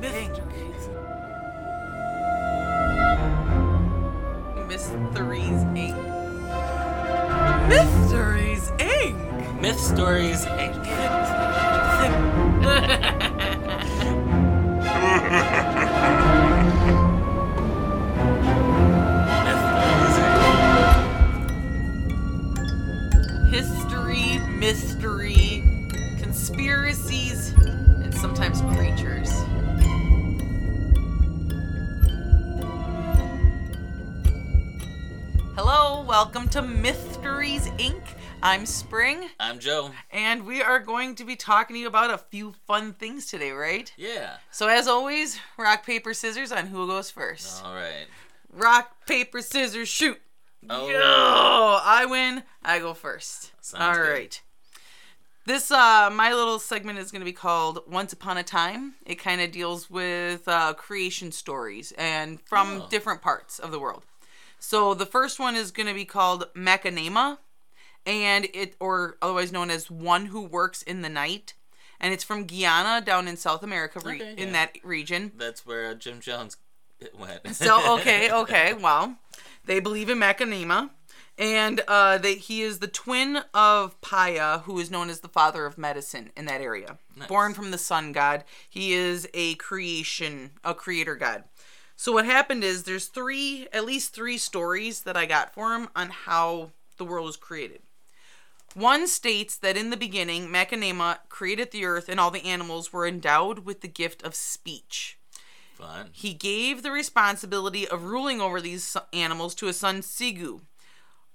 Myth stories, Inc. History, mystery, conspiracies, and sometimes creatures. Hello, welcome to Myth stories, Inc. I'm Spring. I'm Joe. And we are going to be talking to you about a few fun things today, right? Yeah. So as always, rock, paper, scissors on who goes first. All right. Rock, paper, scissors, shoot. Oh. Yo! I win. I go first. Sounds good. All right. This, my little segment is going to be called Once Upon a Time. It kind of deals with creation stories and from different parts of the world. So the first one is going to be called Makonaima. And it, or otherwise known as One Who Works in the Night. And it's from Guyana down in South America, in that region. That's where Jim Jones went. So, okay, well, they believe in Makonaima. And he is the twin of Paya, who is known as the father of medicine in that area. Nice. Born from the sun god. He is a creator god. So what happened is there's at least three stories that I got for him on how the world was created. One states that in the beginning, Makonaima created the earth and all the animals were endowed with the gift of speech. Fun. He gave the responsibility of ruling over these animals to his son Sigu.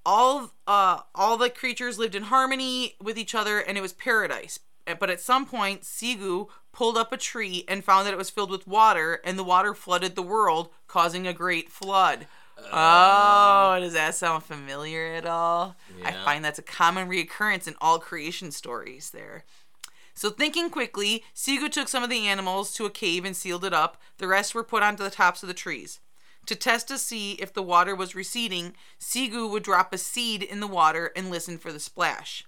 All the creatures lived in harmony with each other and it was paradise. But at some point, Sigu pulled up a tree and found that it was filled with water and the water flooded the world, causing a great flood. Oh, does that sound familiar at all? Yeah. I find that's a common reoccurrence in all creation stories there. So thinking quickly, Sigu took some of the animals to a cave and sealed it up. The rest were put onto the tops of the trees. To test to see if the water was receding, Sigu would drop a seed in the water and listen for the splash.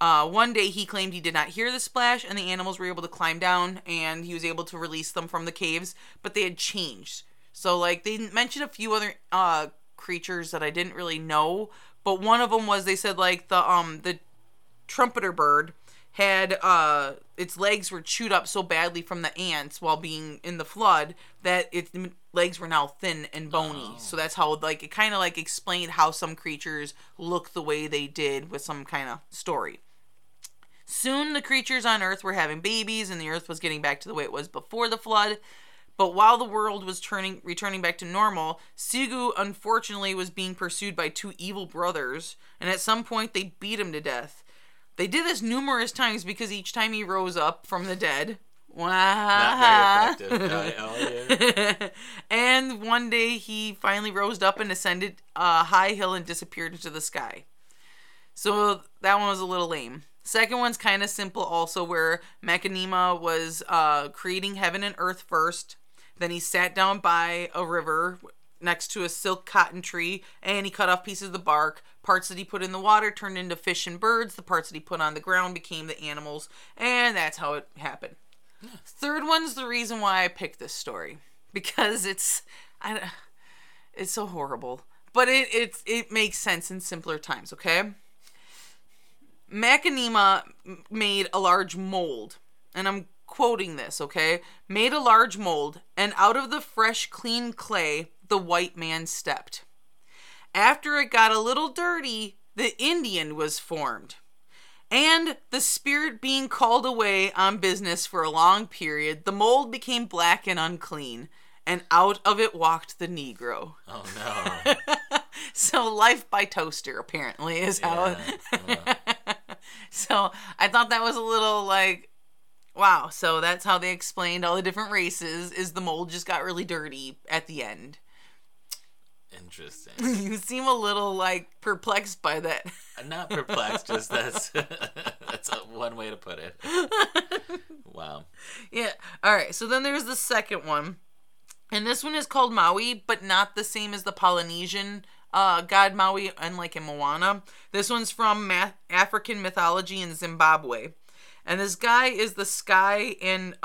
One day he claimed he did not hear the splash and the animals were able to climb down and he was able to release them from the caves, but they had changed. So, they mentioned a few other creatures that I didn't really know, but one of them was, they said, the trumpeter bird had, its legs were chewed up so badly from the ants while being in the flood that its legs were now thin and bony. Oh. So that's how, it kind of, explained how some creatures look the way they did with some kind of story. Soon the creatures on Earth were having babies, and the Earth was getting back to the way it was before the flood. But while the world was returning back to normal, Sigu, unfortunately, was being pursued by two evil brothers, and at some point they beat him to death. They did this numerous times because each time he rose up from the dead. Wow. Not very effective. Oh, yeah. And one day he finally rose up and ascended a high hill and disappeared into the sky. So that one was a little lame. Second one's kind of simple also, where Makonaima was creating heaven and earth first. Then he sat down by a river next to a silk cotton tree, and he cut off pieces of the bark. Parts that he put in the water turned into fish and birds. The parts that he put on the ground became the animals, and that's how it happened. Yeah. Third one's the reason why I picked this story, because it's so horrible. But it makes sense in simpler times, okay? Makonaima made a large mold, and I'm quoting this, okay? Made a large mold, and out of the fresh, clean clay, the white man stepped. After it got a little dirty, the Indian was formed. And the spirit being called away on business for a long period, the mold became black and unclean, and out of it walked the Negro. Oh, no. So life by toaster, apparently, is how... So I thought that was a little wow. So that's how they explained all the different races, is the mold just got really dirty at the end. Interesting. You seem a little perplexed by that. I'm not perplexed, just that's one way to put it. Wow. Yeah. All right. So then there's the second one. And this one is called Maui, but not the same as the Polynesian god Maui, unlike in Moana. This one's from African mythology in Zimbabwe. And this guy is the sky and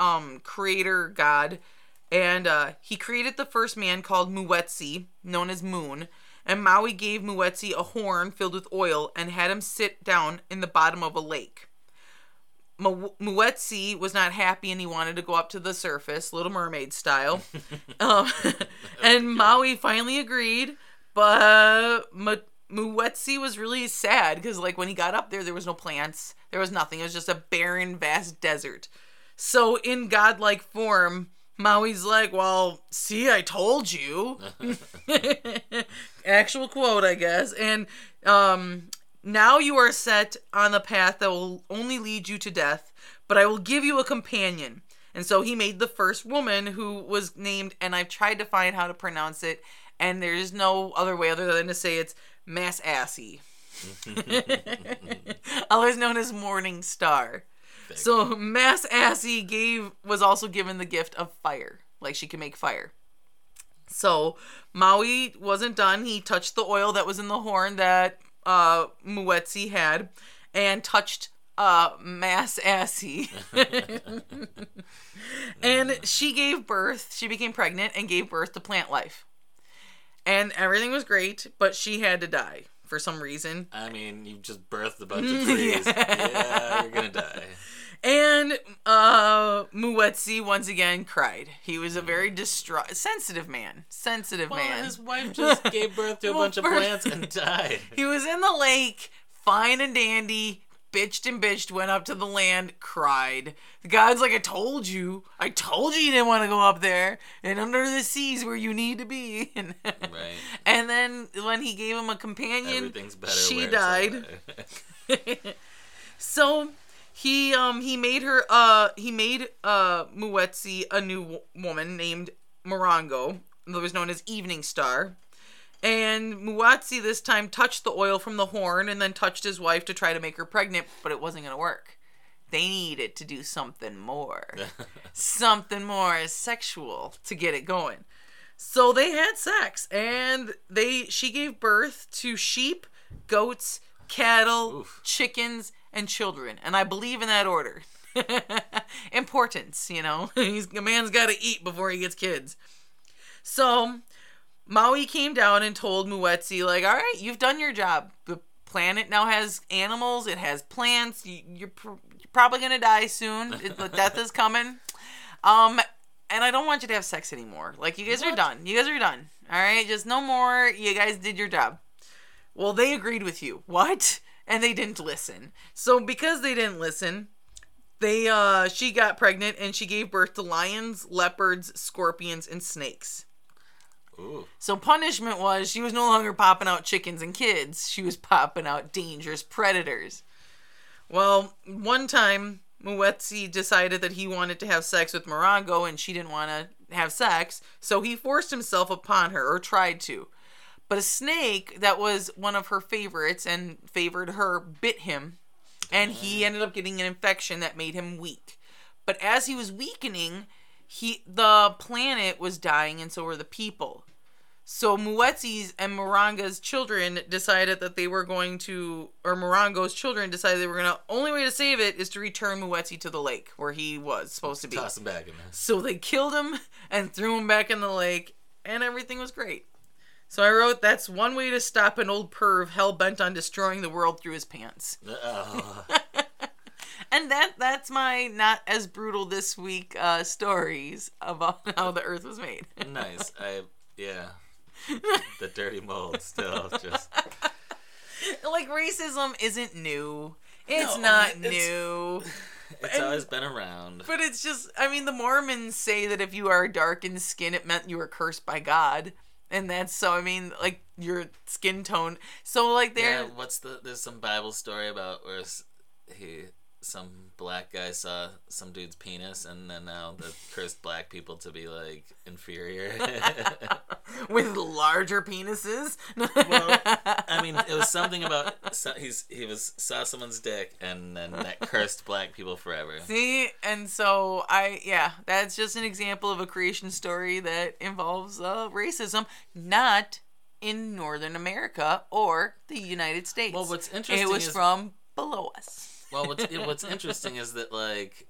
creator god. And he created the first man called Mwuetsi, known as Moon. And Maui gave Mwuetsi a horn filled with oil and had him sit down in the bottom of a lake. Mwuetsi was not happy and he wanted to go up to the surface, Little Mermaid style. And Maui finally agreed, but Mwuetsi was really sad because, like, when he got up there, there was no plants. There was nothing. It was just a barren, vast desert. So in godlike form, Maui's like, well, see, I told you. Actual quote, I guess. And now you are set on the path that will only lead you to death, but I will give you a companion. And so he made the first woman who was named, and I've tried to find how to pronounce it, and there's no other way other than to say it's Massassi. Always known as Morning Star. So Massassi was also given the gift of fire. Like, she can make fire. So Maui wasn't done. He touched the oil that was in the horn that Mwuetsi had and touched Massassi. And she gave birth. She became pregnant and gave birth to plant life. And everything was great, but she had to die for some reason. I mean, you just birthed a bunch of trees. Yeah, you're going to die. And Mwuetsi, once again, cried. He was a very sensitive man. Well, his wife just gave birth to a bunch of plants and died. He was in the lake, fine and dandy, bitched, went up to the land, cried. The god's like, I told you you didn't want to go up there, and under the seas where you need to be. Right. And then when he gave him a companion, she died. So... He made Mwuetsi a new woman named Morongo, that was known as Evening Star. And Mwuetsi this time touched the oil from the horn and then touched his wife to try to make her pregnant, but it wasn't going to work. They needed to do something more. Something more sexual to get it going. So they had sex, and she gave birth to sheep, goats, cattle, chickens, and children, and I believe in that order. Importance, you know. A man's got to eat before he gets kids. So Maui came down and told Mwuetsi, like, all right, you've done your job. The planet now has animals. It has plants. You're probably going to die soon. Death is coming. And I don't want you to have sex anymore. Like, you guys are done. All right, just no more. You guys did your job. Well, they agreed with you. What? And they didn't listen. So because they didn't listen, she got pregnant and she gave birth to lions, leopards, scorpions, and snakes. Ooh. So punishment was she was no longer popping out chickens and kids. She was popping out dangerous predators. Well, one time Mwuetsi decided that he wanted to have sex with Morongo and she didn't want to have sex. So he forced himself upon her, or tried to. But a snake that was one of her favorites and favored her bit him, and he ended up getting an infection that made him weak. But as he was weakening, the planet was dying, and so were the people. So Mwuetsi's and Morongo's children decided that they were going to, or Morongo's children decided they were going to, only way to save it is to return Mwuetsi to the lake where he was supposed to be. Toss him back in there. So they killed him and threw him back in the lake, and everything was great. So I wrote, that's one way to stop an old perv hell-bent on destroying the world through his pants. And that's my not as brutal this week stories about how the earth was made. Nice. Yeah. The dirty mold still just... Like, racism isn't new. It's not new. It's always been around. But it's just, I mean, the Mormons say that if you are dark in skin, it meant you were cursed by God. And that's so, I mean, like, your skin tone. So, like, there... Yeah, there's some Bible story about where some black guy saw some dude's penis, and then now they cursed black people to be, like, inferior. With larger penises? Well, I mean, it was something about... saw someone's dick, and then that cursed black people forever. See? And so, that's just an example of a creation story that involves racism, not in Northern America or the United States. Well, what's interesting is... It was from below us. Well, what's interesting is that, like,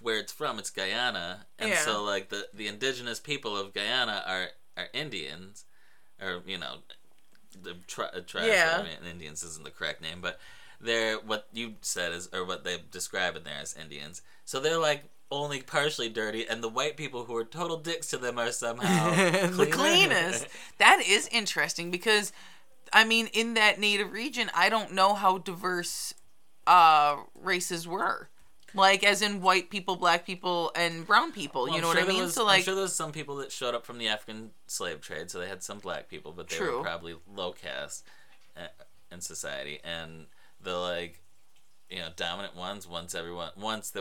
where it's from, it's Guyana, and so like the indigenous people of Guyana are Indians, or you know, the tribe. Yeah. I mean, Indians isn't the correct name, but they're what you said is, or what they describe in there as Indians. So they're like only partially dirty, and the white people who are total dicks to them are somehow the cleanest. That is interesting because, I mean, in that native region, I don't know how diverse races were. Like, as in white people, black people, and brown people. Well, you know what I mean? So, like, I'm sure there was some people that showed up from the African slave trade, so they had some black people, but they were probably low caste in society. And the, like, you know, dominant ones, once there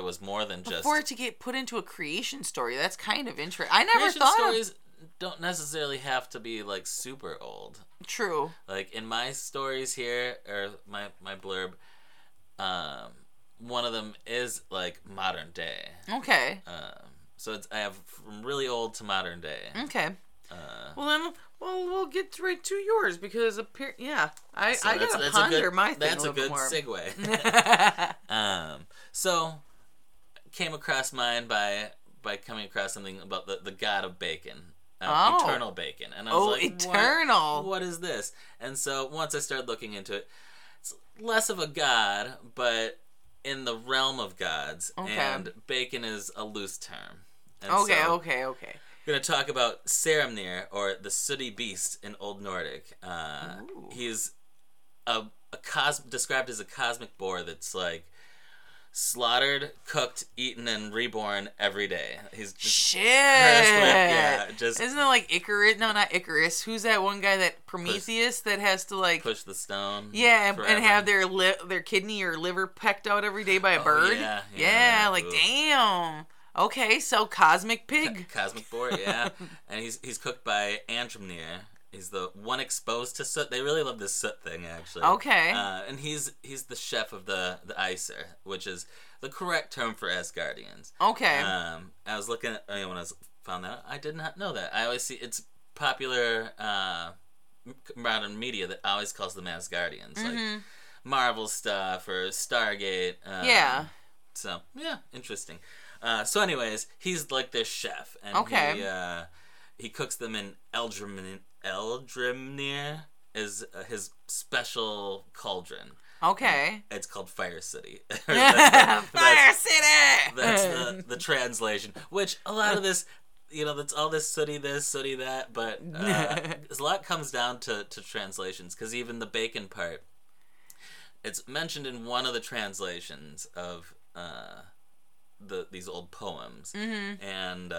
was more than just... Before it to get put into a creation story, that's kind of interesting. I never thought stories don't necessarily have to be, like, super old. True. Like, in my stories here, or my blurb, one of them is like modern day. Okay. So I have from really old to modern day. Okay. Well then, we'll get right to yours because I gotta ponder my thing. That's a good segue. So came across mine by coming across something about the god of bacon. Eternal bacon, and I was like, eternal. What is this? And so once I started looking into it, it's less of a god, but in the realm of gods, and bacon is a loose term. And okay. We're going to talk about Sæhrímnir, or the sooty beast in Old Nordic. He's described as a cosmic boar that's like slaughtered, cooked, eaten, and reborn every day. He's just isn't it like Icarus? No, not Icarus. Who's that one guy that Prometheus that has to like push the stone? Yeah, and have their kidney or liver pecked out every day by a bird. Yeah, like damn. Okay, so cosmic pig, cosmic boar. Yeah, and he's cooked by Andhrímnir. He's the one exposed to soot. They really love this soot thing, actually. Okay. And he's the chef of the Æsir, which is the correct term for Asgardians. Okay. I was looking at... when I found that out, I did not know that. I always see... It's popular modern media that always calls them Asgardians. Mm-hmm. Like Marvel stuff or Stargate. So, yeah, interesting. So anyways, he's like this chef. And he cooks them in Eldhrímnir. Eldhrímnir is his special cauldron. Okay. It's called Fire City. Fire City! That's the translation. Which, a lot of this, that's all this, sooty, that, but a lot comes down to translations, because even the bacon part, it's mentioned in one of the translations of these old poems. Mm-hmm. And...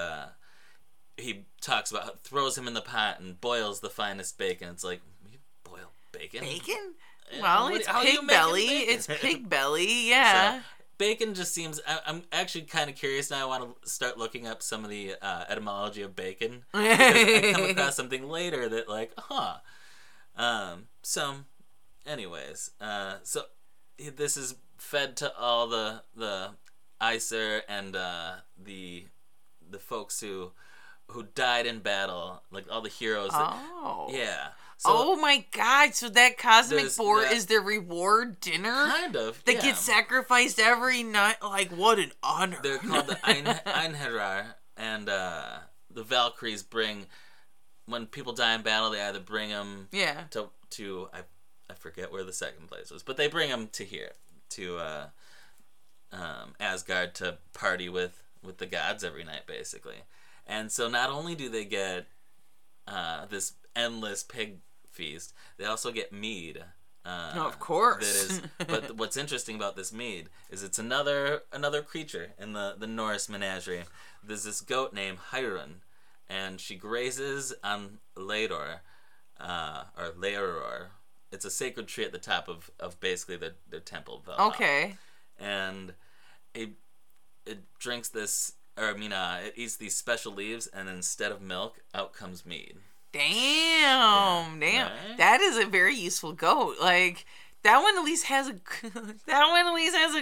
he talks about how it throws him in the pot and boils the finest bacon. It's like, you boil bacon? Bacon? Well, it's pig belly. It's pig belly, yeah. So, bacon just seems... I'm actually kind of curious now. I want to start looking up some of the etymology of bacon. Because I come across something later that like, So this is fed to all the Æsir and the folks who died in battle, like all the heroes. So, oh my god, so that cosmic boar is their reward dinner? Kind of, They gets sacrificed every night? Like, what an honor. They're called the Einherjar, and the Valkyries bring, when people die in battle, they either bring them to I forget where the second place was, but they bring them to here, to Asgard to party with the gods every night, basically. And so not only do they get this endless pig feast, they also get mead. Of course. But what's interesting about this mead is it's another creature in the Norse menagerie. There's this goat named Heiðrún, and she grazes on Lædor, or Læraðr. It's a sacred tree at the top of basically their temple. Valhalla. Okay. And it drinks this... it eats these special leaves, and instead of milk, out comes mead. Damn. Right? That is a very useful goat. Like, that one at least has a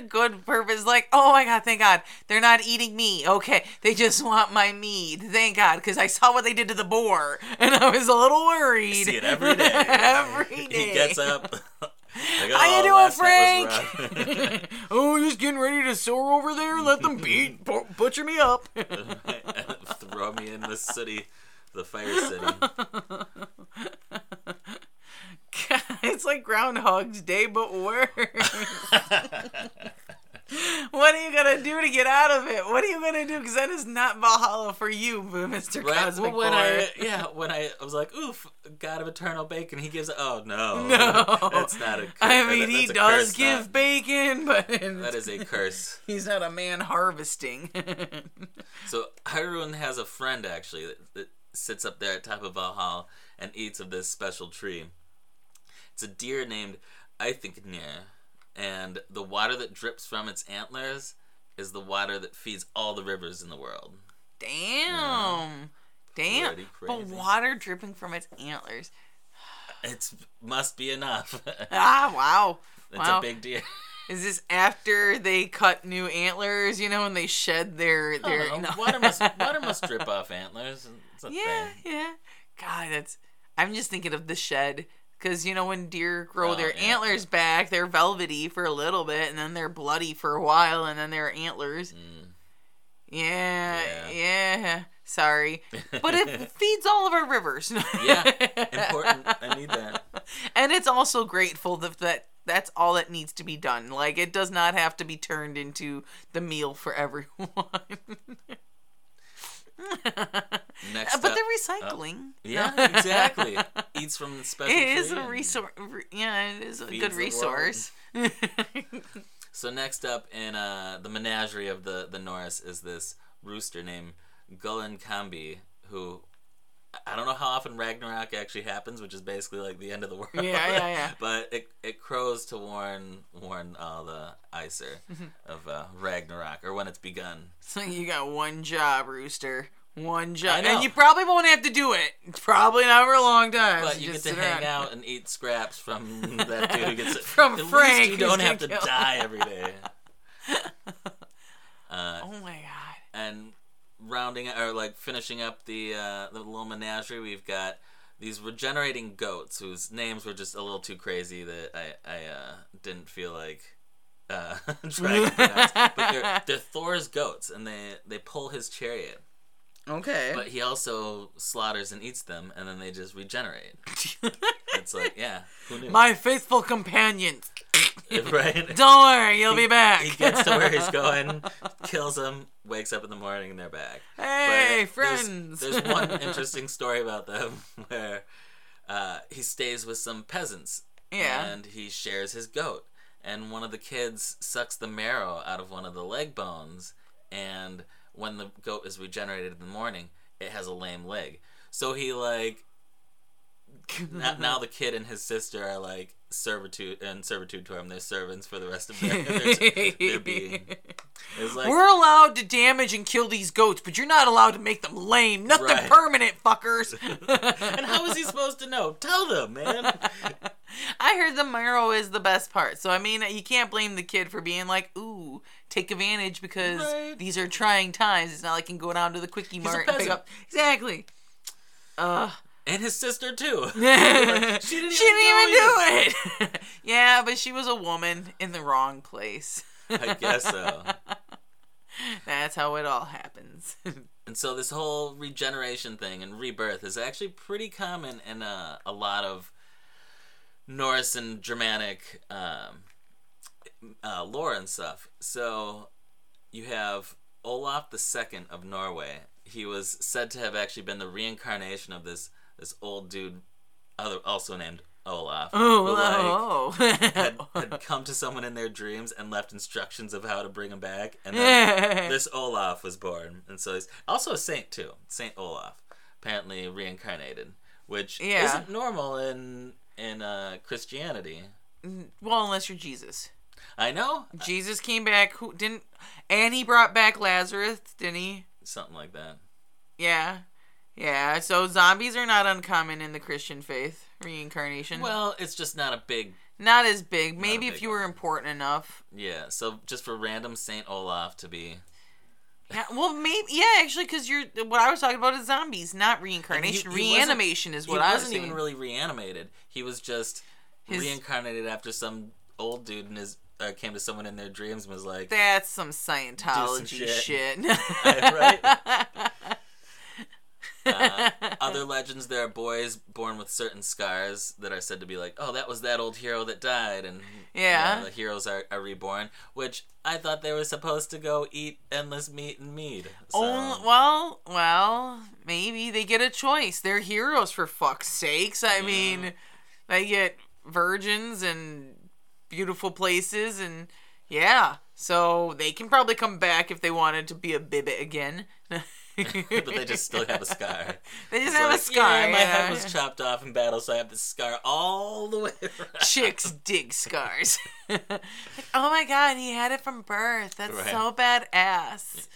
good purpose. Like, oh my god, thank god. They're not eating me. Okay, they just want my mead. Thank god, because I saw what they did to the boar, and I was a little worried. I see it every day. He gets up. Like, how you doing, Frank? Oh, just getting ready to soar over there. Let them beat, butcher me up. Throw me in the city, the fire city. God, it's like Groundhog's Day, but worse. What are you going to do to get out of it? What are you going to do? Because that is not Valhalla for you, Mr. Right? Cosmic Boy. When I was like, oof, God of Eternal Bacon, he gives... Oh, no. That's not a curse. I mean, he does give bacon, but... That is a curse. He's not a man harvesting. So, Heiðrún has a friend, actually, that sits up there at top of Valhalla and eats of this special tree. It's a deer named Eikþyrnir. And the water that drips from its antlers is the water that feeds all the rivers in the world. Damn. Damn. But water dripping from its antlers. It must be enough. Ah, wow. It's a big deal. Is this after they cut new antlers, and they shed their Water must drip off antlers. It's a thing. Yeah. God, I'm just thinking of the shed. Because, when deer grow their antlers back, they're velvety for a little bit, and then they're bloody for a while, and then they're antlers. Mm. Yeah. Sorry. But it feeds all of our rivers. Yeah, important. I need that. And it's also grateful that that's all that needs to be done. Like, it does not have to be turned into the meal for everyone. Next up, they're recycling. Exactly. Eats from the special tree. It is a resource. Yeah, it is a good resource. So next up in the menagerie of the Norse is this rooster named Gullen Kambi, who I don't know how often Ragnarok actually happens, which is basically like the end of the world. Yeah. But it crows to warn all the Æsir of Ragnarok, or when it's begun. So you got one job, rooster. One job. And you probably won't have to do it. It's probably not for a long time. But you get to hang out and eat scraps from that dude who gets it. From Frank. At least you don't have to die every day. Oh my God. And... rounding or like finishing up the little menagerie, we've got these regenerating goats whose names were just a little too crazy that I didn't feel like trying to pronounce. But they're Thor's goats, and they pull his chariot. Okay. But he also slaughters and eats them, and then they just regenerate. It's like, who knew? My faithful companions. Right? Don't worry, you'll be back. He gets to where he's going, kills him, wakes up in the morning, and they're back. Hey, friends! There's one interesting story about them where he stays with some peasants. Yeah. And he shares his goat. And one of the kids sucks the marrow out of one of the leg bones. And when the goat is regenerated in the morning, it has a lame leg. So he, like... now the kid and his sister are, like, servitude to him. They're servants for the rest of their being. It's like, we're allowed to damage and kill these goats, but you're not allowed to make them lame. Nothing permanent, fuckers. And how is he supposed to know? Tell them, man. I heard the marrow is the best part. So, I mean, you can't blame the kid for being like, ooh, take advantage because these are trying times. It's not like you can go down to the Quickie Mart and pick up. Exactly. And his sister, too. Like, she didn't even do it. Yeah, but she was a woman in the wrong place. I guess so. That's how it all happens. And so this whole regeneration thing and rebirth is actually pretty common in a lot of Norse and Germanic lore and stuff. So you have Olaf II of Norway. He was said to have actually been the reincarnation of this old dude, also named Olaf, had come to someone in their dreams and left instructions of how to bring him back, and then this Olaf was born, and so he's also a saint too, Saint Olaf, apparently reincarnated, which isn't normal in Christianity. Well, unless you're Jesus. I know Jesus came back, and he brought back Lazarus, didn't he? Something like that. Yeah. So zombies are not uncommon in the Christian faith. Reincarnation. Well, it's just not as big. Maybe if you were important enough. Yeah. So just for random Saint Olaf to be. Yeah. Well, maybe. Yeah. Actually, because what I was talking about is zombies, not reincarnation. Reanimation is what I was saying. He wasn't even really reanimated. He was just reincarnated after some old dude in his came to someone in their dreams and was like... That's some Scientology shit. Right? Other legends, there are boys born with certain scars that are said to be like, oh, that was that old hero that died, and the heroes are reborn, which I thought they were supposed to go eat endless meat and mead. So. Oh, well, maybe they get a choice. They're heroes, for fuck's sakes. I mean, they get virgins and beautiful places, and so they can probably come back if they wanted to be a bibbit again. But they just still have a scar. They just have a scar. Yeah, my head was chopped off in battle, so I have this scar all the way around. Chicks dig scars. Like, oh my god, he had it from birth. That's so badass.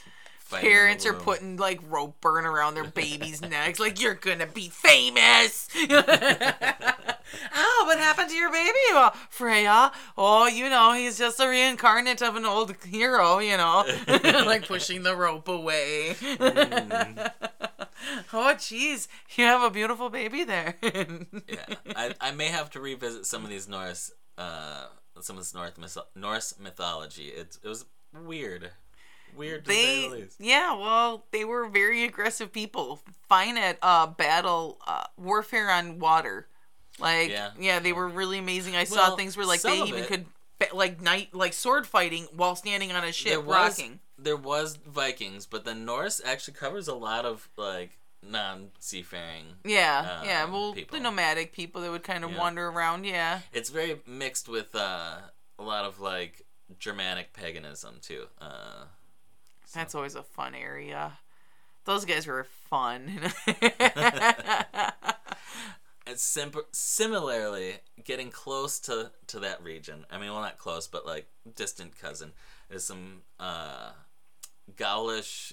Fighting parents are putting like rope burn around their babies' necks, like, you're gonna be famous. Oh, what happened to your baby? Well, Freya, he's just a reincarnate of an old hero, like pushing the rope away. Oh, jeez, you have a beautiful baby there. I may have to revisit some of these Norse, Norse mythology. It was weird. Weird to say the least. Yeah, well, they were very aggressive people. Fine at warfare on water. Like, they were really amazing. I saw things where, like, they even could, like sword fighting while standing on a ship rocking. There was Vikings, but the Norse actually covers a lot of, like, non-seafaring people. The nomadic people that would kind of wander around, It's very mixed with a lot of, like, Germanic paganism, too. That's always a fun area. Those guys were fun. And similarly, getting close to that region. I mean, well, not close, but like distant cousin. There's some Gaulish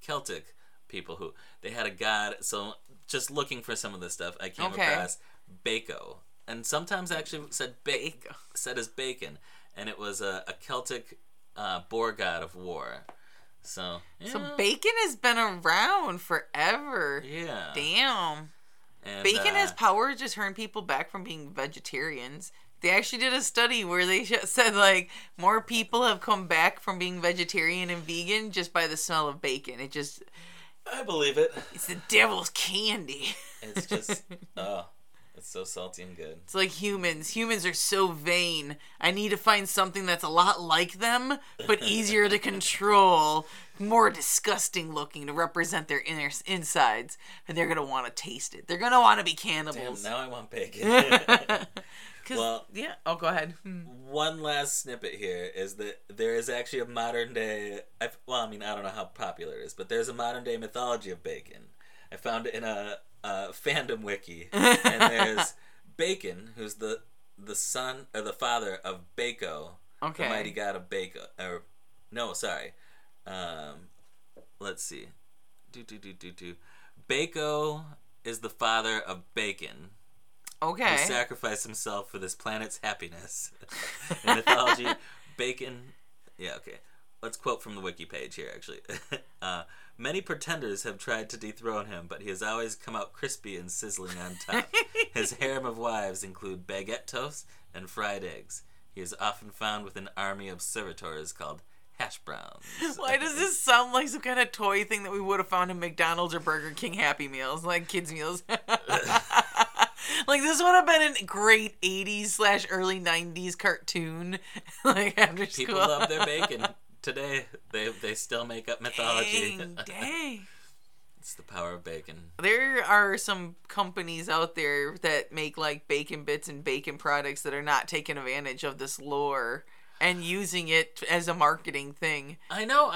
Celtic people who they had a god. So just looking for some of this stuff, I came across Baco, and sometimes I actually said said as bacon, and it was a Celtic boar god of war. So bacon has been around forever. Yeah. Damn. And, bacon has power to turn people back from being vegetarians. They actually did a study where they said, like, more people have come back from being vegetarian and vegan just by the smell of bacon. It just... I believe it. It's the devil's candy. It's just... it's so salty and good. It's like humans. Humans are so vain. I need to find something that's a lot like them, but easier to control, more disgusting looking to represent their inner insides, and they're going to want to taste it. They're going to want to be cannibals. Damn, now I want bacon. Go ahead. One last snippet here is that there is actually a modern day, I don't know how popular it is, but there's a modern day mythology of bacon. I found it in a fandom wiki, and there's Bacon, who's the son or the father of Baco, the mighty god of Baco. Let's see. Baco is the father of Bacon. Okay. Who sacrificed himself for this planet's happiness. In mythology, Bacon. Yeah. Okay. Let's quote from the wiki page here, actually. Many pretenders have tried to dethrone him, but he has always come out crispy and sizzling on top. His harem of wives include baguette toast and fried eggs. He is often found with an army of servitors called hash browns. Why does this sound like some kind of toy thing that we would have found in McDonald's or Burger King Happy Meals, like kids' meals? Like, this would have been a great 80s/early 90s cartoon, like, after school. People love their bacon. Today, they still make up mythology. Dang. It's the power of bacon. There are some companies out there that make, like, bacon bits and bacon products that are not taking advantage of this lore and using it as a marketing thing. I know.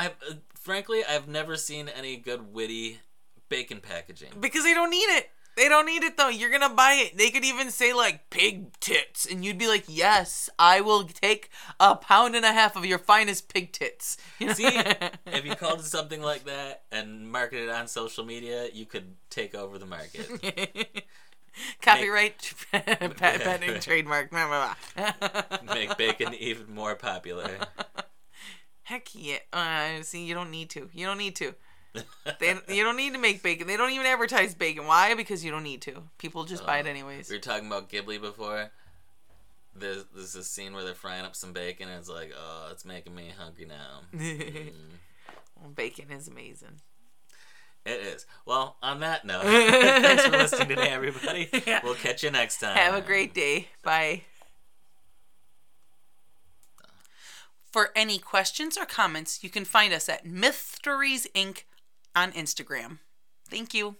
Frankly, I've never seen any good, witty bacon packaging. Because they don't need it. They don't need it, though. You're going to buy it. They could even say, like, pig tits. And you'd be like, yes, I will take 1.5 pounds of your finest pig tits. You know? See, if you called it something like that and marketed it on social media, you could take over the market. Copyright, patented, trademark, blah, blah, blah. Make bacon even more popular. Heck yeah. See, you don't need to. You don't need to. You don't need to make bacon. They don't even advertise bacon. Why? Because you don't need to. People just buy it anyways. We were talking about Ghibli before. There's this scene where they're frying up some bacon, and it's like, oh, it's making me hungry now. Well, bacon is amazing. It is. Well, on that note, thanks for listening today, everybody. Yeah. We'll catch you next time. Have a great day. Bye. For any questions or comments, you can find us at Myth Stories, Inc. on Instagram. Thank you.